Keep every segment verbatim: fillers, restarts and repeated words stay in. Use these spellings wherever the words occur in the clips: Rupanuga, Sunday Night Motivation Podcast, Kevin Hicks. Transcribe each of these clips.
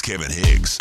It's Kevin Hicks.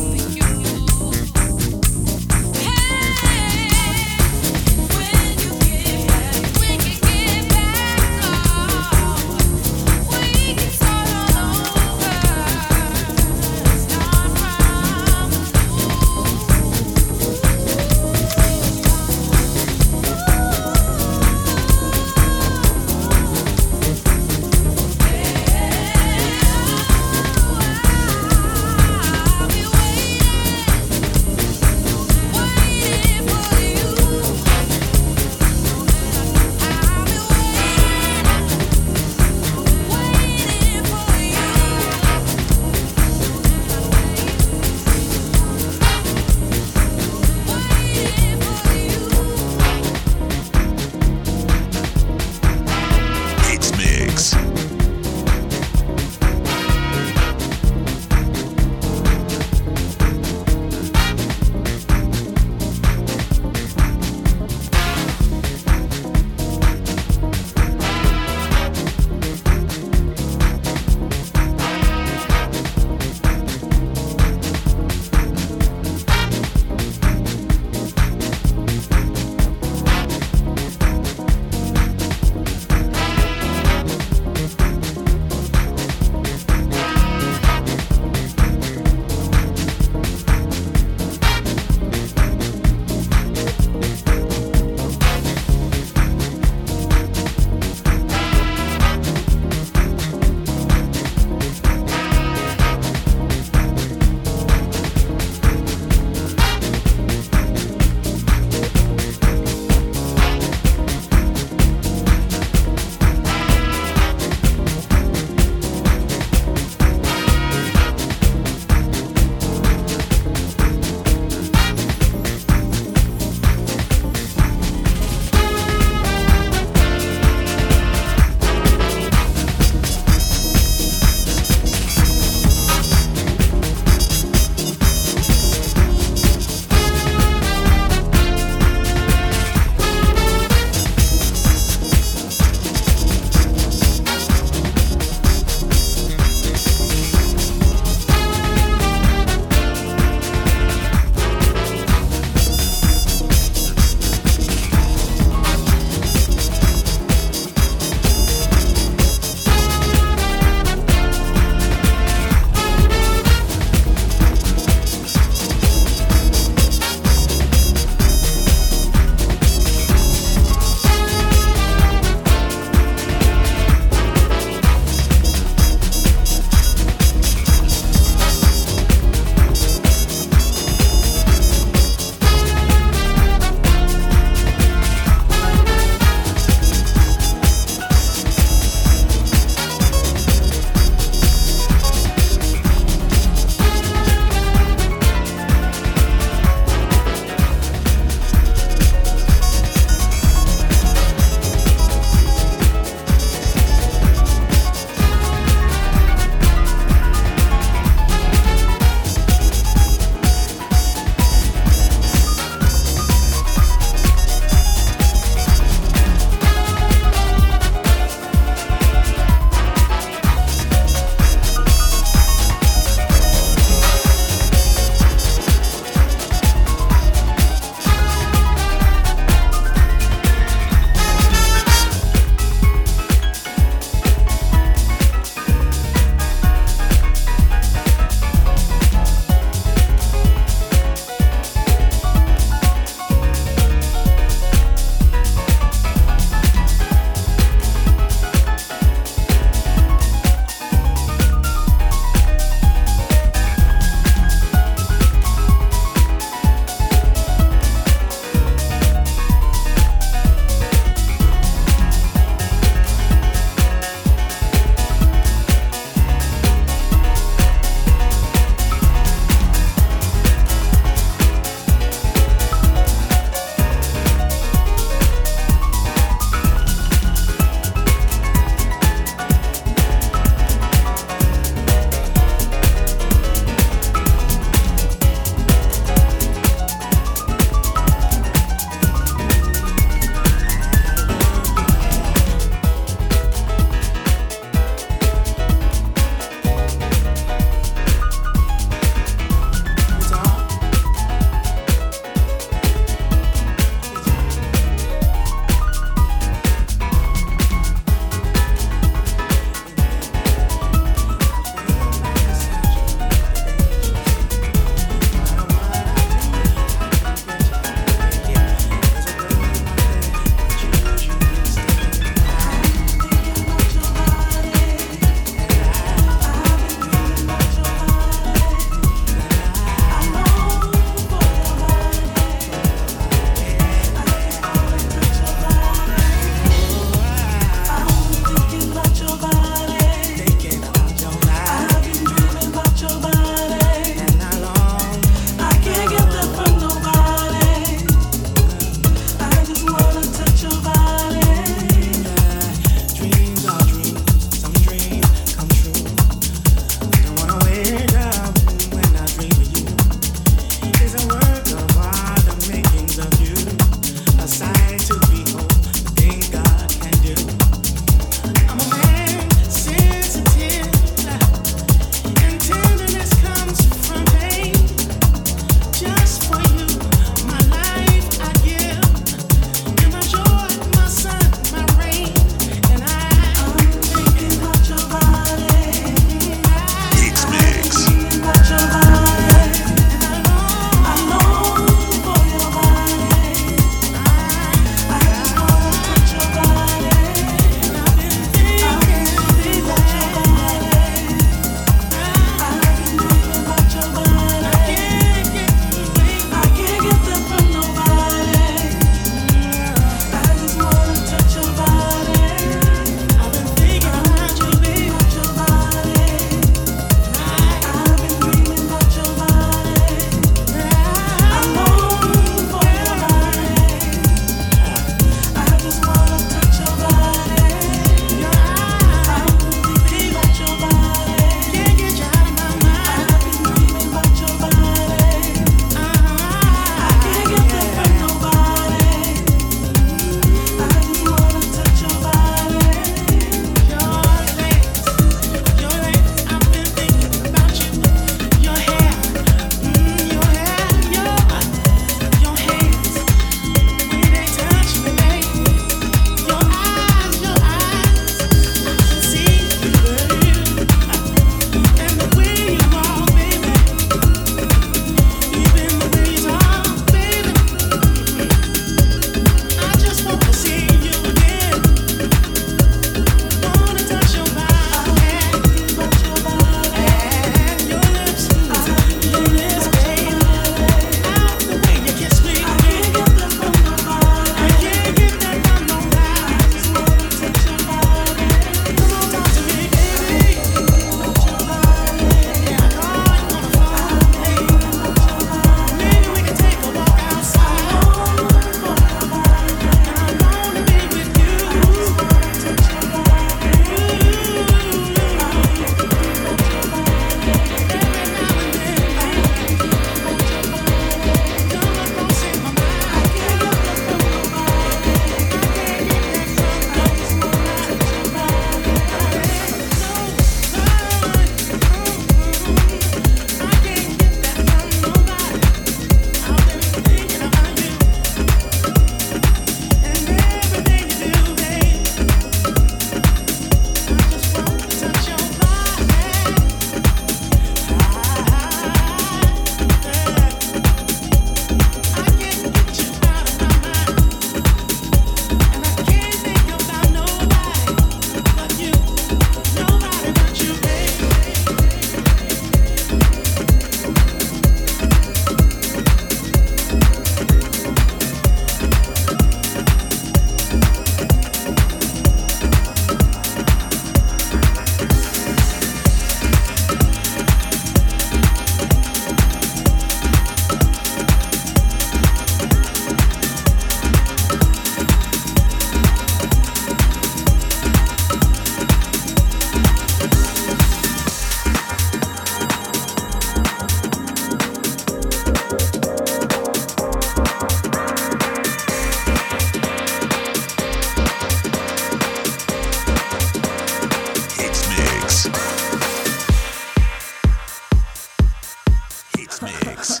Hicks Mix.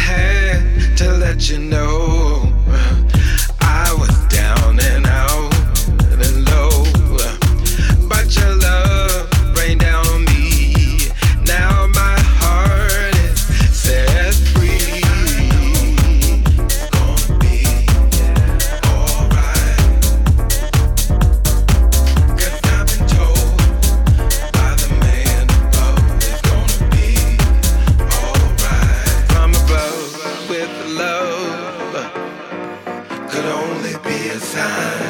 just had to let you know I was down and out and low, but your love rained down on me. Now my heart is set free. Gonna be alright, 'cause I've been told by the man above it's gonna be alright. From above with love could only be a sign.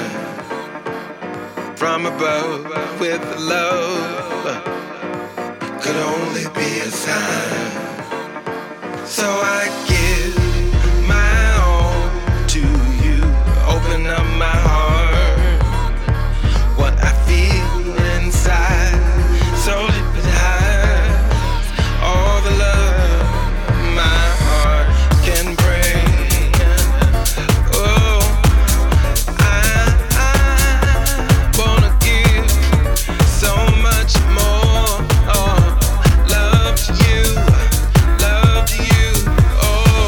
From above with love could only be a sign. So I give my all to you. Open up my heart, what I feel inside, so it hides all the love my heart can bring. Oh, I wanna give so much more love to you, love to you. Oh,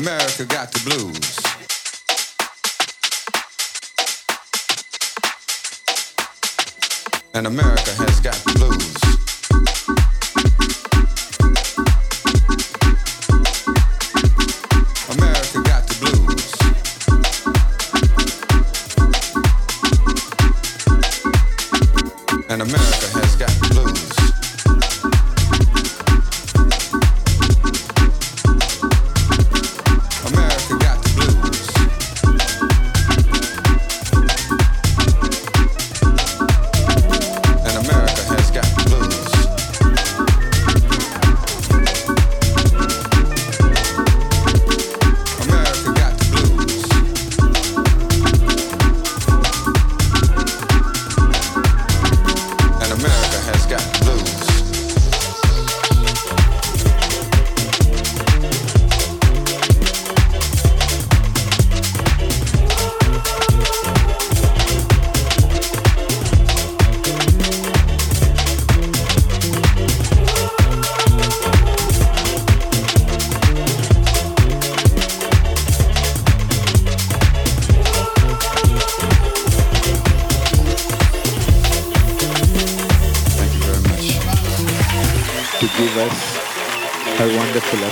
America got the blues. And America has got the blues. And America has got the blues. America got the blues. And America has got the blues. America got the blues.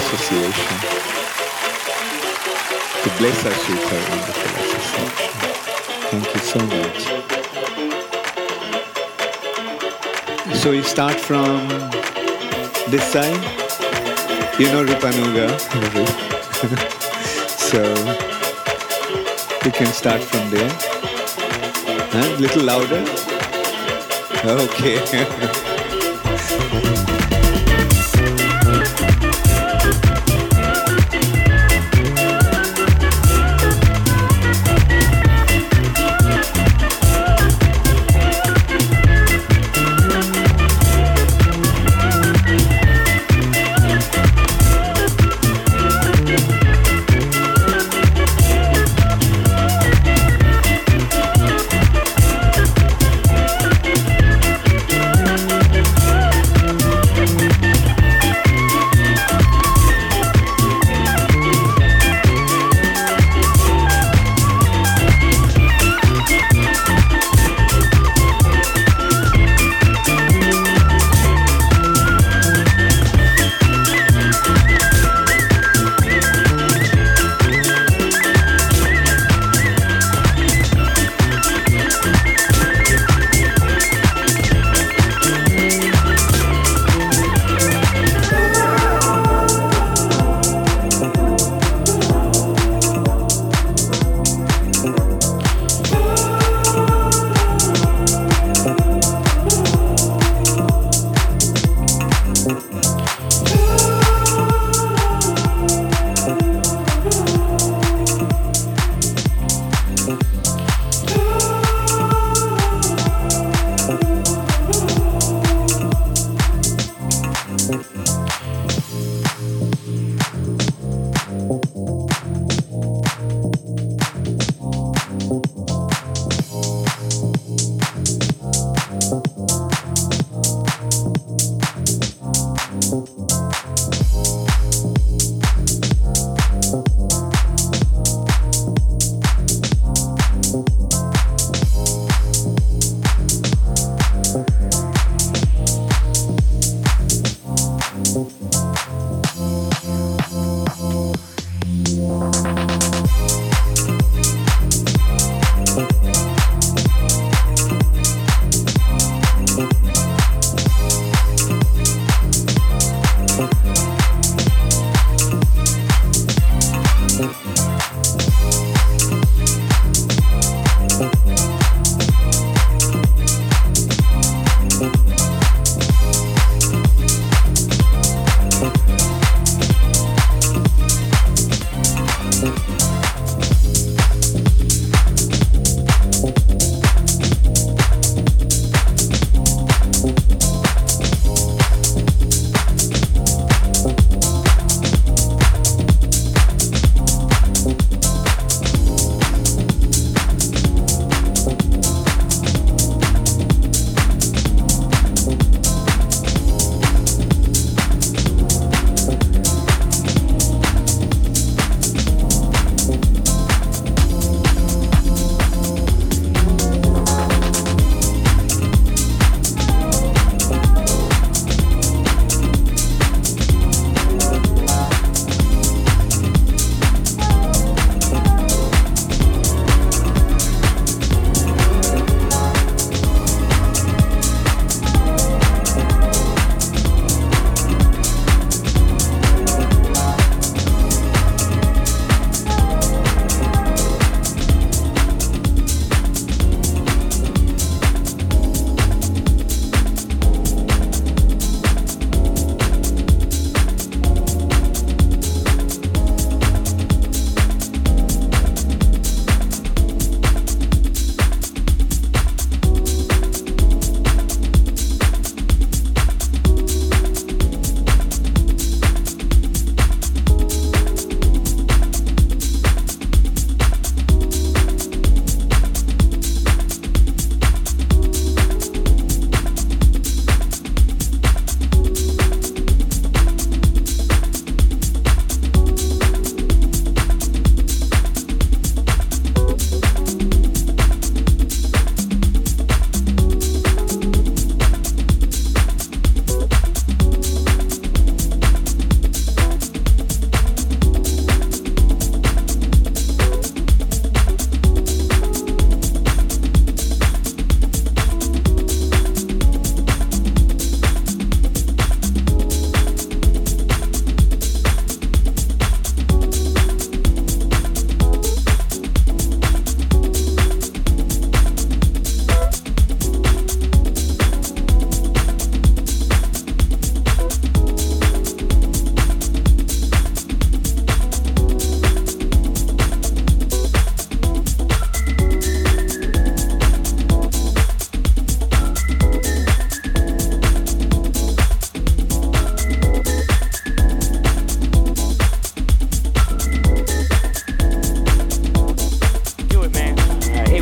Association to bless us with our wonderful association. Thank you so much. So we start from this side. You know Rupanuga. So we can start from there. A huh? Little louder. Okay.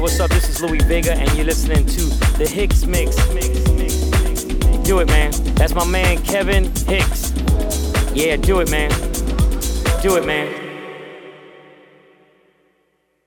what's up? This is Louis Vega, and you're listening to the Hicks Mix. Do it, man. That's my man, Kevin Hicks. Yeah, do it, man. Do it, man.